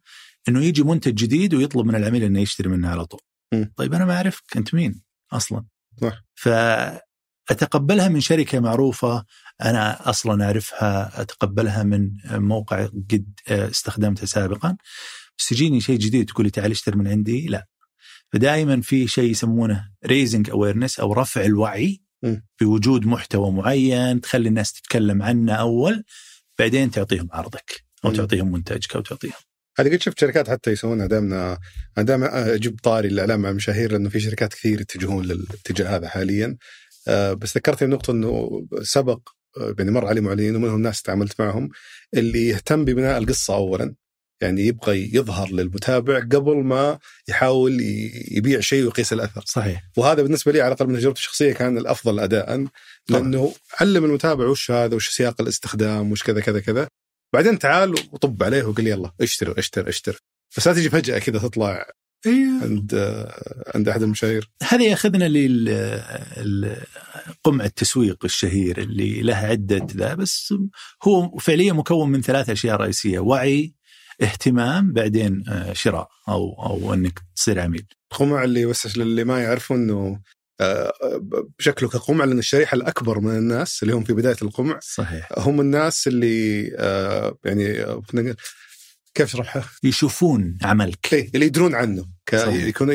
إنه يجي منتج جديد ويطلب من العميل إنه يشتري منه على طول. م. طيب أنا ما أعرفك، أنت مين أصلا؟ صح. فأتقبلها من شركة معروفة أنا أصلا أعرفها، أتقبلها من موقع قد استخدمته سابقا، بس يجيني شيء جديد تقولي تعال اشتري من عندي، لا. فدائما في شيء يسمونه raising awareness أو رفع الوعي م. بوجود محتوى معين، تخلي الناس تتكلم عنه أول، بعدين تعطيهم عرضك أو م. تعطيهم منتجك أو تعطيهم. هذا قد شفت شركات حتى يسوونها، دامنا دامنا أجيب طاري الإعلام مع مشاهير، لأنه في شركات كثير يتجهون للاتجاه هذا حاليا. أه بس ذكرت النقطة إنه سبق يعني مر علي معلنين ومنهم ناس تعاملت معهم، اللي يهتم ببناء القصة أولا، يعني يبغى يظهر للمتابع قبل ما يحاول يبيع شيء ويقيس الأثر. صحيح. وهذا بالنسبة لي على الأقل من تجربتي الشخصية كان الأفضل أداءً، لأنه علم المتابع وش هذا، وش سياق الاستخدام، وش كذا كذا كذا، بعدين تعال وطب عليه وقل يلا اشتري اشتري اشتري، بس لا تجي فجأة كذا تطلع عند عند أحد المشاهير. هذا يأخذنا لقمع التسويق الشهير اللي لها عدة ذا، بس هو فعليا مكون من ثلاث أشياء رئيسية: وعي، اهتمام، بعدين شراء أو أو إنك تصير عميل. قمع اللي يوسش للي ما يعرفوا إنه شكله كقمع، لأن الشريحة الأكبر من الناس اللي هم في بداية القمع. صحيح. هم الناس اللي يعني كيف شرحها، يشوفون عملك، إيه اللي يدرون عنه، يكون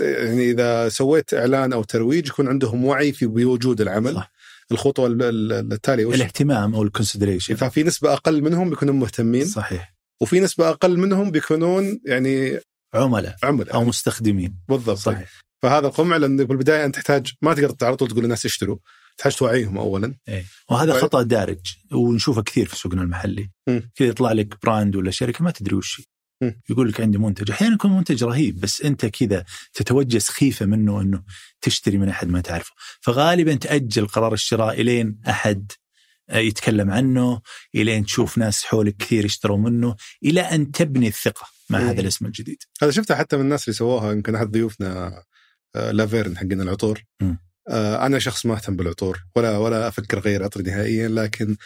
يعني إذا سويت إعلان أو ترويج يكون عندهم وعي في بوجود العمل. صح. الخطوة التالية الاهتمام أو الكونسيدريشن، ففي نسبة أقل منهم بيكونوا مهتمين. صحيح. وفي نسبة أقل منهم بيكونون يعني عملاء عملاء أو مستخدمين. بالضبط. صحيح. فهذا القمع، لأن في البداية أنت تحتاج ما تقدر تعرض وتقول الناس اشتروا، تحتاج توعيهم أولاً. إيه. وهذا خطأ دارج ونشوفه كثير في سوقنا المحلي. كذا يطلع لك براند ولا شركة ما تدري وش، يقول لك عندي منتج، أحياناً يكون منتج رهيب بس أنت كذا تتوجس خيفة منه إنه تشتري من أحد ما تعرفه، فغالباً تأجل قرار الشراء إلين أحد يتكلم عنه، إلين تشوف ناس حولك كثير يشتروا منه، إلى أن تبني الثقة مع إيه. هذا الاسم الجديد. هذا شفته حتى من الناس اللي سووها، يمكن أحد ضيوفنا لافيرن حقنا العطور. م. أنا شخص ما أهتم بالعطور ولا ولا أفكر غير عطر نهائيا، لكن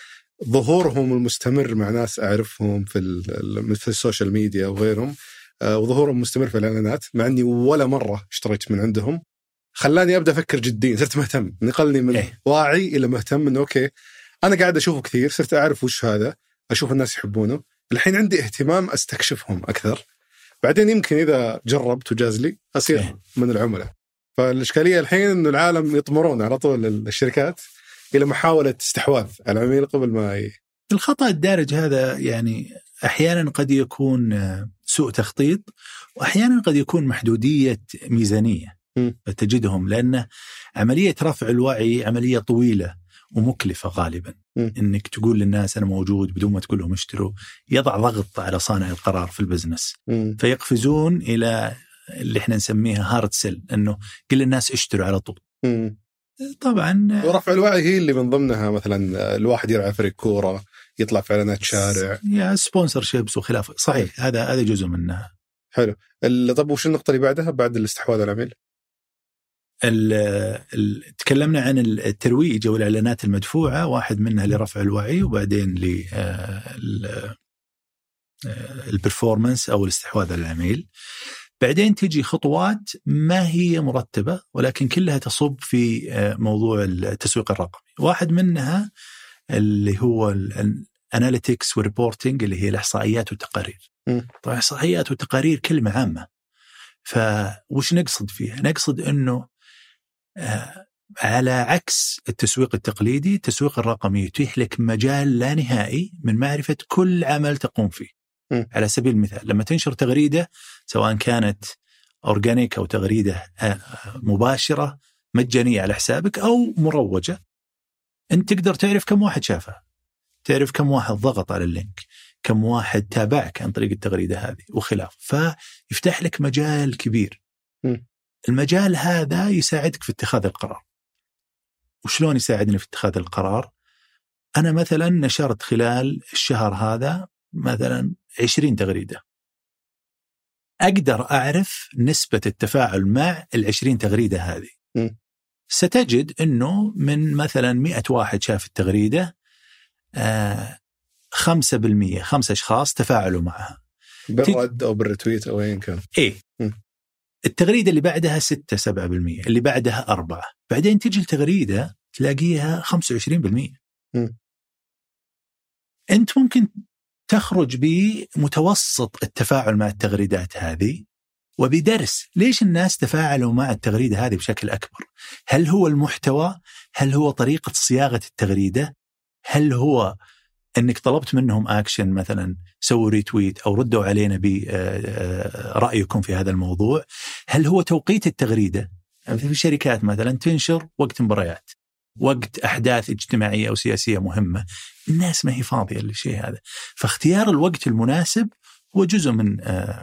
ظهورهم المستمر مع ناس أعرفهم في, في السوشيال ميديا وغيرهم وظهورهم مستمر في الإعلانات مع أني ولا مرة اشتريت من عندهم خلاني أبدأ أفكر جديا. صرت مهتم، نقلني من إيه. واعي إلى مهتم إنه أوكي أنا قاعد أشوفه كثير، صرت أعرف وش هذا، أشوف الناس يحبونه، الحين عندي اهتمام أستكشفهم أكثر، بعدين يمكن إذا جربت وجاز لي أصير إيه. من العملاء. فالإشكالية الحين إنه العالم يطمرون على طول الشركات إلى محاولة استحواذ على العميل قبل ما ي... الخطأ الدارج هذا يعني أحيانا قد يكون سوء تخطيط، وأحيانا قد يكون محدودية ميزانية م. تجدهم، لأن عملية رفع الوعي عملية طويلة ومكلفة غالبا م. إنك تقول للناس أنا موجود بدون ما تقول لهم اشتروا يضع ضغط على صانع القرار في البزنس م. فيقفزون إلى اللي احنا نسميها هارد سيل، إنه قل للناس اشتروا على طول م. طبعا. ورفع الوعي هي اللي من ضمنها مثلا الواحد يرعى فريق كورة يطلع في إعلانات شارع، يا سبونسر شيبس وخلافه. صحيح، هذا هذا جزء منها. حلو. طب وش النقطة اللي بعدها بعد الاستحواذ على العميل؟ ال ال تكلمنا عن الترويج والإعلانات المدفوعة، واحد منها لرفع الوعي وبعدين لل البرفورمانس أو الاستحواذ على العميل. بعدين تجي خطوات ما هي مرتبة ولكن كلها تصب في موضوع التسويق الرقمي. واحد منها اللي هو الاناليتكس والريبورتنج اللي هي الاحصائيات والتقارير. طبعا الاحصائيات والتقارير كلمة عامة، فوش نقصد فيها؟ نقصد انه على عكس التسويق التقليدي، التسويق الرقمي يتيح لك مجال لا نهائي من معرفة كل عمل تقوم فيه. م. على سبيل المثال لما تنشر تغريدة سواء كانت أورجانيك أو تغريدة مباشرة مجانية على حسابك أو مروجة، أنت تقدر تعرف كم واحد شافها، تعرف كم واحد ضغط على اللينك، كم واحد تابعك عن طريق التغريدة هذه وخلاف، فيفتح لك مجال كبير. م. المجال هذا يساعدك في اتخاذ القرار. وشلون يساعدني في اتخاذ القرار؟ أنا مثلا نشرت خلال الشهر هذا مثلا عشرين تغريدة، أقدر أعرف نسبة التفاعل مع العشرين تغريدة هذه. م. ستجد أنه من مثلا مئة واحد شاف التغريدة آه خمسة بالمئة خمسة أشخاص تفاعلوا معها بالرد أو بالرتويت أو أين كان. إيه. م. التغريدة اللي بعدها ستة سبعة بالمئة، اللي بعدها أربعة، بعدين تجي التغريدة تلاقيها خمسة وعشرين بالمئة. أنت ممكن تخرج بمتوسط التفاعل مع التغريدات هذه وبدرس ليش الناس تفاعلوا مع التغريدة هذه بشكل أكبر. هل هو المحتوى؟ هل هو طريقة صياغة التغريدة؟ هل هو أنك طلبت منهم أكشن مثلا سووا ريتويت أو ردوا علينا برأيكم في هذا الموضوع؟ هل هو توقيت التغريدة؟ في شركات مثلا تنشر وقت مباريات، وقت أحداث اجتماعية أو سياسية مهمة، الناس ما هي فاضية للشيء هذا، فاختيار الوقت المناسب هو جزء من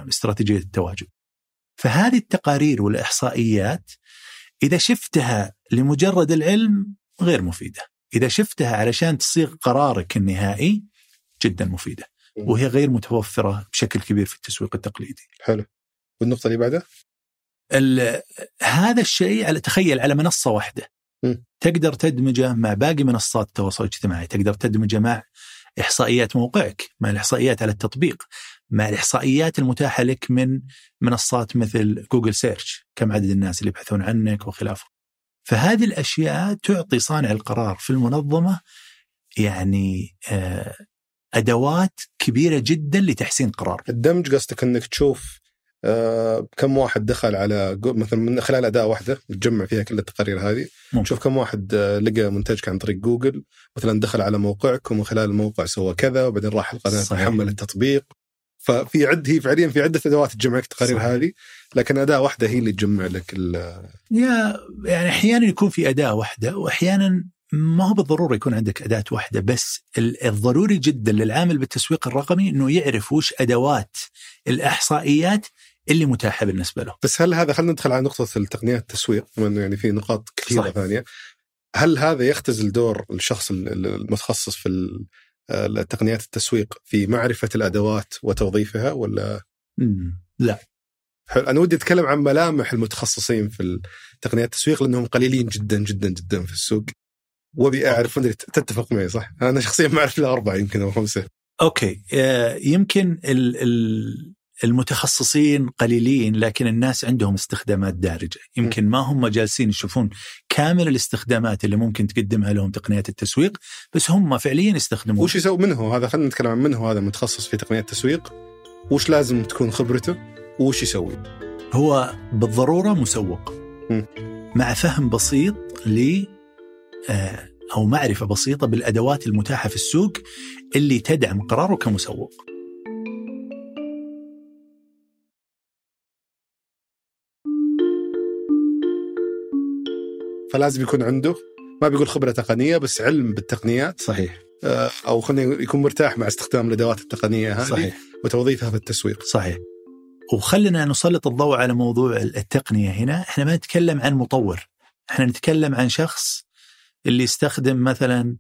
استراتيجية التواجد. فهذه التقارير والإحصائيات إذا شفتها لمجرد العلم غير مفيدة، إذا شفتها علشان تصيغ قرارك النهائي جدا مفيدة، وهي غير متوفرة بشكل كبير في التسويق التقليدي. حلو. والنقطة اللي بعدها هذا الشيء على تخيل على منصة واحدة تقدر تدمجه مع باقي منصات التواصل الاجتماعي، تقدر تدمجه مع إحصائيات موقعك، مع الإحصائيات على التطبيق، مع الإحصائيات المتاحة لك من منصات مثل جوجل سيرش، كم عدد الناس اللي يبحثون عنك وخلافه. فهذه الأشياء تعطي صانع القرار في المنظمة يعني أدوات كبيرة جدا لتحسين قرار. الدمج قصدك أنك تشوف آه، كم واحد دخل على مثلا من خلال أداة واحدة تجمع فيها كل التقارير هذه، تشوف كم واحد آه، لقى منتجك عن طريق جوجل مثلا، دخل على موقعك ومن خلال الموقع سوى كذا وبعدين راح القناة حمل التطبيق. ففي عد هي فعليا في عدة أدوات تجمع لك التقارير هذه، لكن أداة واحدة هي اللي تجمع لك ال يعني أحيانا يكون في أداة واحدة، وأحيانا ما هو بالضرورة يكون عندك أداة واحدة بس. الضروري جدا للعامل بالتسويق الرقمي إنه يعرف وش أدوات الإحصائيات اللي متاحة بالنسبة له. بس هل هذا، خلينا ندخل على نقطة التقنيات التسويق لأنه يعني في نقاط كثيرة صحيح. ثانية، هل هذا يختزل دور الشخص المتخصص في التقنيات التسويق في معرفة الأدوات وتوظيفها ولا؟ لا. أنا ودي أتكلم عن ملامح المتخصصين في تقنيات التسويق لأنهم قليلين جدا جدا جدا في السوق، وبي أعرف أنت تتفق معي صح؟ أنا شخصيا ما أعرف إلا أربعة يمكن أو خمسة. أوكي. يمكن ال المتخصصين قليلين لكن الناس عندهم استخدامات دارجة، يمكن ما هم جالسين يشوفون كامل الاستخدامات اللي ممكن تقدمها لهم تقنية التسويق، بس هم فعليا يستخدمون. وش يسوي منه هذا؟ خلينا نتكلم عن منه هذا متخصص في تقنية التسويق، وش لازم تكون خبرته وش يسوي؟ هو بالضرورة مسوق م. مع فهم بسيط ل أو معرفة بسيطة بالأدوات المتاحة في السوق اللي تدعم قراره كمسوق. فلازم يكون عنده، ما بيقول خبرة تقنية بس علم بالتقنيات، صحيح، أو خلينا يكون مرتاح مع استخدام الأدوات التقنية هذه، صحيح، وتوظيفها في التسويق، صحيح. وخلنا نسلط الضوء على موضوع التقنية هنا، احنا ما نتكلم عن مطور، احنا نتكلم عن شخص اللي يستخدم مثلا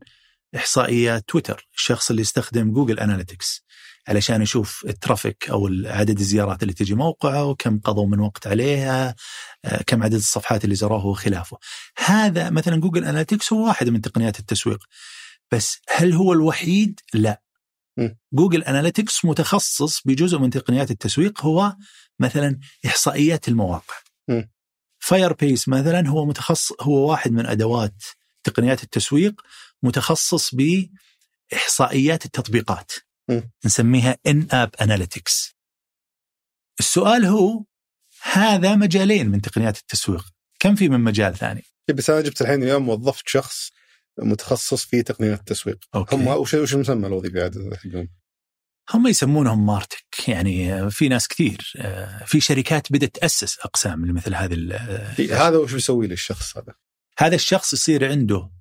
إحصائيات تويتر، الشخص اللي يستخدم جوجل أناليتكس علشان يشوف الترافيك أو عدد الزيارات اللي تجي موقعه، كم قضوا من وقت عليها، كم عدد الصفحات اللي زروه وخلافه. هذا مثلا جوجل أناليتكس هو واحد من تقنيات التسويق، بس هل هو الوحيد؟ لا. م. جوجل أناليتكس متخصص بجزء من تقنيات التسويق، هو مثلا إحصائيات المواقع. م. Firebase مثلا هو متخصص، هو واحد من أدوات تقنيات التسويق متخصص بإحصائيات التطبيقات، م. نسميها in-app analytics. السؤال هو هذا مجالين من تقنيات التسويق، كم في من مجال ثاني؟ بس أنا جبت الحين اليوم وظفت شخص متخصص في تقنيات التسويق. أوكي. هم وش وش مسمى الوظيفة عادة اليوم؟ هم يسمونهم مارتك، يعني في ناس كثير، في شركات بدأت تأسس أقسام لمثل هذه. هذا وش بيسوي للشخص هذا؟ هذا الشخص يصير عنده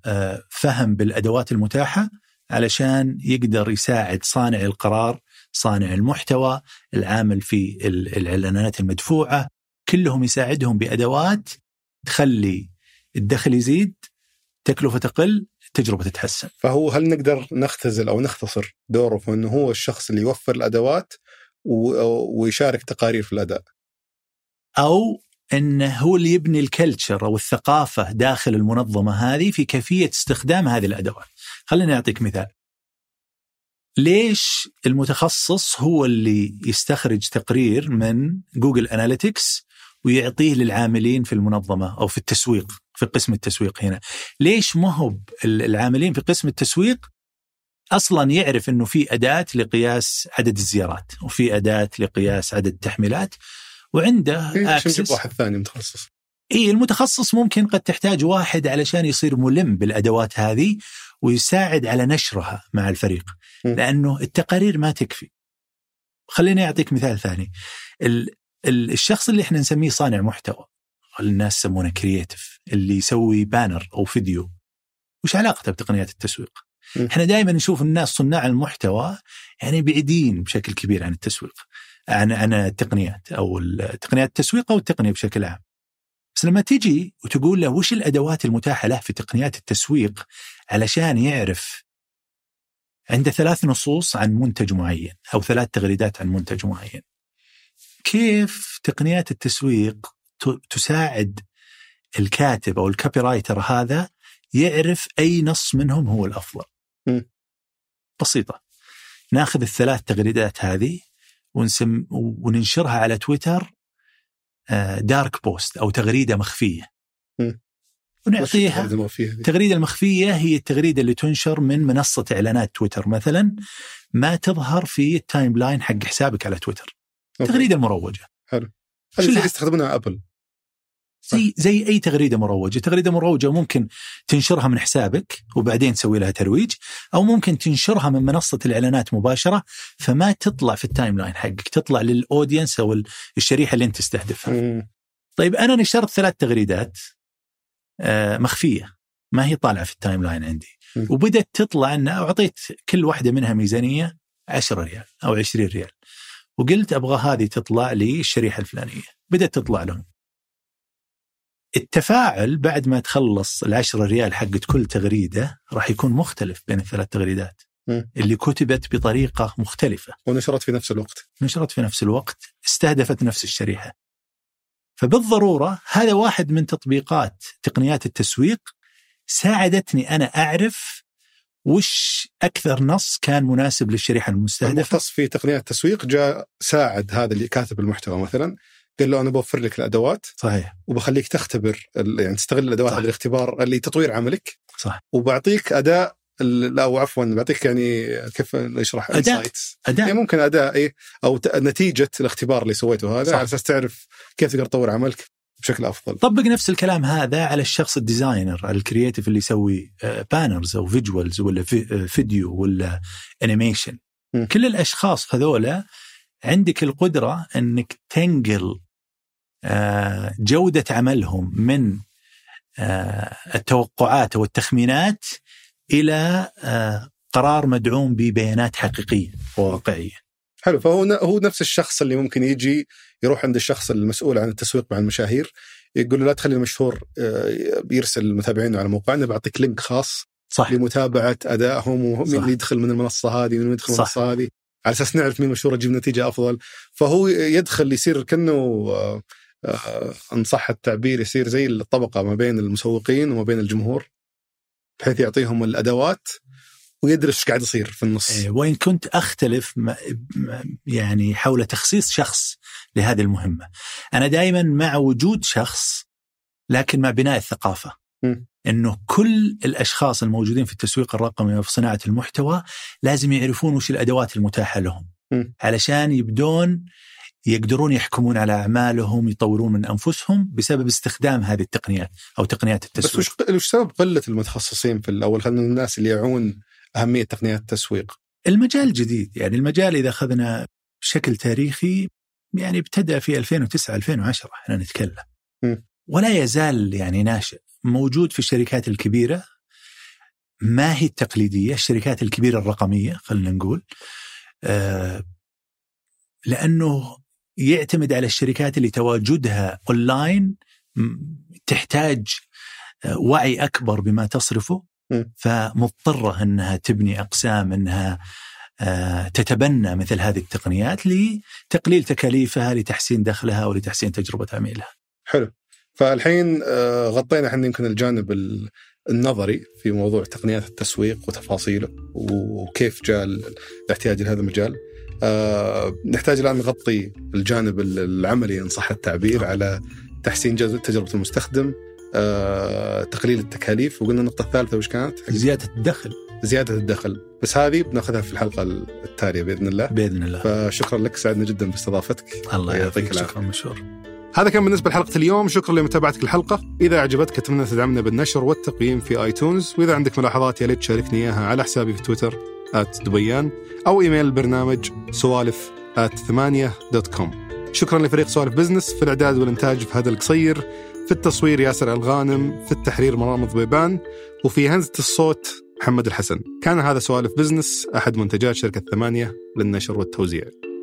فهم بالأدوات المتاحة علشان يقدر يساعد صانع القرار، صانع المحتوى، العامل في الإعلانات المدفوعة، كلهم يساعدهم بأدوات تخلي الدخل يزيد، تكلفة تقل، تجربة تتحسن. فهو هل نقدر نختزل أو نختصر دوره في أنه هو الشخص اللي يوفر الأدوات ويشارك تقارير في الأداء، أو أنه هو اللي يبني الكلتشر أو الثقافة داخل المنظمة هذه في كيفية استخدام هذه الأدوات؟ خليني أعطيك مثال. ليش المتخصص هو اللي يستخرج تقرير من جوجل أناليتكس ويعطيه للعاملين في المنظمة أو في التسويق، في قسم التسويق هنا؟ ليش مهب العاملين في قسم التسويق أصلا يعرف أنه في أداة لقياس عدد الزيارات وفي أداة لقياس عدد التحميلات وعنده أكسس؟ واحد ثاني متخصص. إيه، المتخصص ممكن قد تحتاج واحد علشان يصير ملم بالأدوات هذه ويساعد على نشرها مع الفريق، م. لأنه التقارير ما تكفي. خليني أعطيك مثال ثاني. ال ال الشخص اللي إحنا نسميه صانع محتوى، الناس يسمونه كرياتيف، اللي يسوي بانر أو فيديو، وش علاقته بتقنيات التسويق؟ م. إحنا دائما نشوف الناس صناع المحتوى يعني بعيدين بشكل كبير عن التسويق، عن عن التقنيات أو التقنيات التسويق أو التقنية بشكل عام. بس لما تجي وتقول له وش الأدوات المتاحة له في تقنيات التسويق علشان يعرف، عنده ثلاث نصوص عن منتج معين أو ثلاث تغريدات عن منتج معين، كيف تقنيات التسويق تساعد الكاتب أو الكوبي رايتر هذا يعرف أي نص منهم هو الأفضل؟ م. بسيطة، ناخذ الثلاث تغريدات هذه ونسم وننشرها على تويتر دارك بوست أو تغريدة مخفية، م. ونعطيها. التغريدة المخفية هي التغريدة اللي تنشر من منصة إعلانات تويتر مثلا، ما تظهر في التايم لاين حق حسابك على تويتر. أوكي. تغريدة مروجة. حلو. اللي يستخدمونها أبل زي زي أي تغريدة مروجة. تغريدة مروجة ممكن تنشرها من حسابك وبعدين تسوي لها ترويج، أو ممكن تنشرها من منصة الإعلانات مباشرة فما تطلع في التايم لاين حقك، تطلع للأودينس أو الشريحة اللي أنت تستهدفها. م. طيب أنا نشرت ثلاث تغريدات مخفية ما هي طالعة في التايم لاين عندي، م. وبدأت تطلع أن أعطيت كل واحدة منها ميزانية عشرة ريال أو عشرين ريال، وقلت أبغى هذه تطلع لي الشريحة الفلانية، بدأت تطلع لهم. التفاعل بعد ما تخلص العشرة ريال حقت كل تغريدة راح يكون مختلف بين الثلاث تغريدات، م. اللي كتبت بطريقة مختلفة ونشرت في نفس الوقت، نشرت في نفس الوقت، استهدفت نفس الشريحة. فبالضرورة هذا واحد من تطبيقات تقنيات التسويق ساعدتني أنا أعرف وش أكثر نص كان مناسب للشريحة المستهدفة؟ المختص في تقنيات التسويق جاء ساعد هذا اللي كاتب المحتوى مثلا، قال له أنا بوفر لك الأدوات، صحيح، وبخليك تختبر يعني تستغل الأدوات هذا الاختبار اللي تطوير عملك، صح، وبعطيك أداء لا أو عفوا بعطيك يعني كيف يشرح إنسايتس، يعني ممكن أداء إيه أو نتيجة الاختبار اللي سويته هذا، على أساس تعرف كيف تقدر تطور عملك بشكل أفضل. طبق نفس الكلام هذا على الشخص الديزاينر الكرياتيف اللي يسوي بانرز أو فيجوالز ولا في فيديو ولا أنيميشن. كل الأشخاص هذولا عندك القدرة أنك تنقل جودة عملهم من التوقعات والتخمينات إلى قرار مدعوم ببيانات حقيقية وواقعية. حلو، فهو هو نفس الشخص اللي ممكن يجي يروح عند الشخص المسؤول عن التسويق مع المشاهير يقول له لا تخلي المشهور يرسل متابعينه على موقعنا، بعطيك لينك خاص، صح، لمتابعة أدائهم ومين اللي يدخل من المنصة هذه ومين يدخل من المنصة هذه، على أساس نعرف مين مشهور تجيب نتيجة أفضل. فهو يدخل يصير كأنه إن صح التعبير يصير زي الطبقة ما بين المسوقين وما بين الجمهور، بحيث يعطيهم الأدوات ويدرس ايش قاعد يصير في النص. وين كنت اختلف يعني حول تخصيص شخص لهذه المهمه، انا دائما مع وجود شخص لكن مع بناء الثقافه م. انه كل الاشخاص الموجودين في التسويق الرقمي وفي صناعه المحتوى لازم يعرفون وش الادوات المتاحه لهم م. علشان يبدون يقدرون يحكمون على أعمالهم، يطورون من أنفسهم بسبب استخدام هذه التقنيات أو تقنيات التسويق. بس وش سبب قلة المتخصصين في الأول، خلنا الناس اللي يعون أهمية تقنيات التسويق؟ المجال جديد، يعني المجال إذا أخذنا بشكل تاريخي يعني ابتدأ في ألفين وتسعة ألفين وعشرة أنا نتكلم م. ولا يزال يعني ناشئ، موجود في الشركات الكبيرة، ما هي التقليدية، الشركات الكبيرة الرقمية خلنا نقول، آه لأنه يعتمد على الشركات اللي تواجدها أونلاين تحتاج وعي أكبر بما تصرفه، فمضطرة أنها تبني أقسام، أنها تتبنى مثل هذه التقنيات لتقليل تكاليفها، لتحسين دخلها ولتحسين تجربة عميلها. حلو، فالحين غطينا احنا يمكن الجانب النظري في موضوع تقنيات التسويق وتفاصيله وكيف جاء الاحتياج لهذا المجال. أه، نحتاج الآن نغطي الجانب العملي إن صح التعبير أه. على تحسين تجربة المستخدم، أه، تقليل التكاليف، وقلنا النقطة الثالثة وش كانت؟ زيادة الدخل. زيادة الدخل، بس هذه بناخذها في الحلقة التالية بإذن الله. بإذن الله. فشكرا لك، سعدنا جدا باستضافتك. الله يعطيك العافية. شكرا مشهور. هذا كان بالنسبة لحلقة اليوم، شكرا لمتابعتك الحلقة. إذا أعجبتك أتمنى تدعمنا بالنشر والتقييم في آيتونز، وإذا عندك ملاحظات يا ليت تشاركني إياها على حسابي في تويتر آت دبيان أو إيميل البرنامج سوالف آت ثمانية دوت كوم. شكرا لفريق سوالف بزنس في الإعداد والإنتاج في هذا القصير، في التصوير ياسر الغانم، في التحرير مرام ضبيبان، وفي هندسة الصوت محمد الحسن. كان هذا سوالف بزنس، أحد منتجات شركة ثمانية للنشر والتوزيع.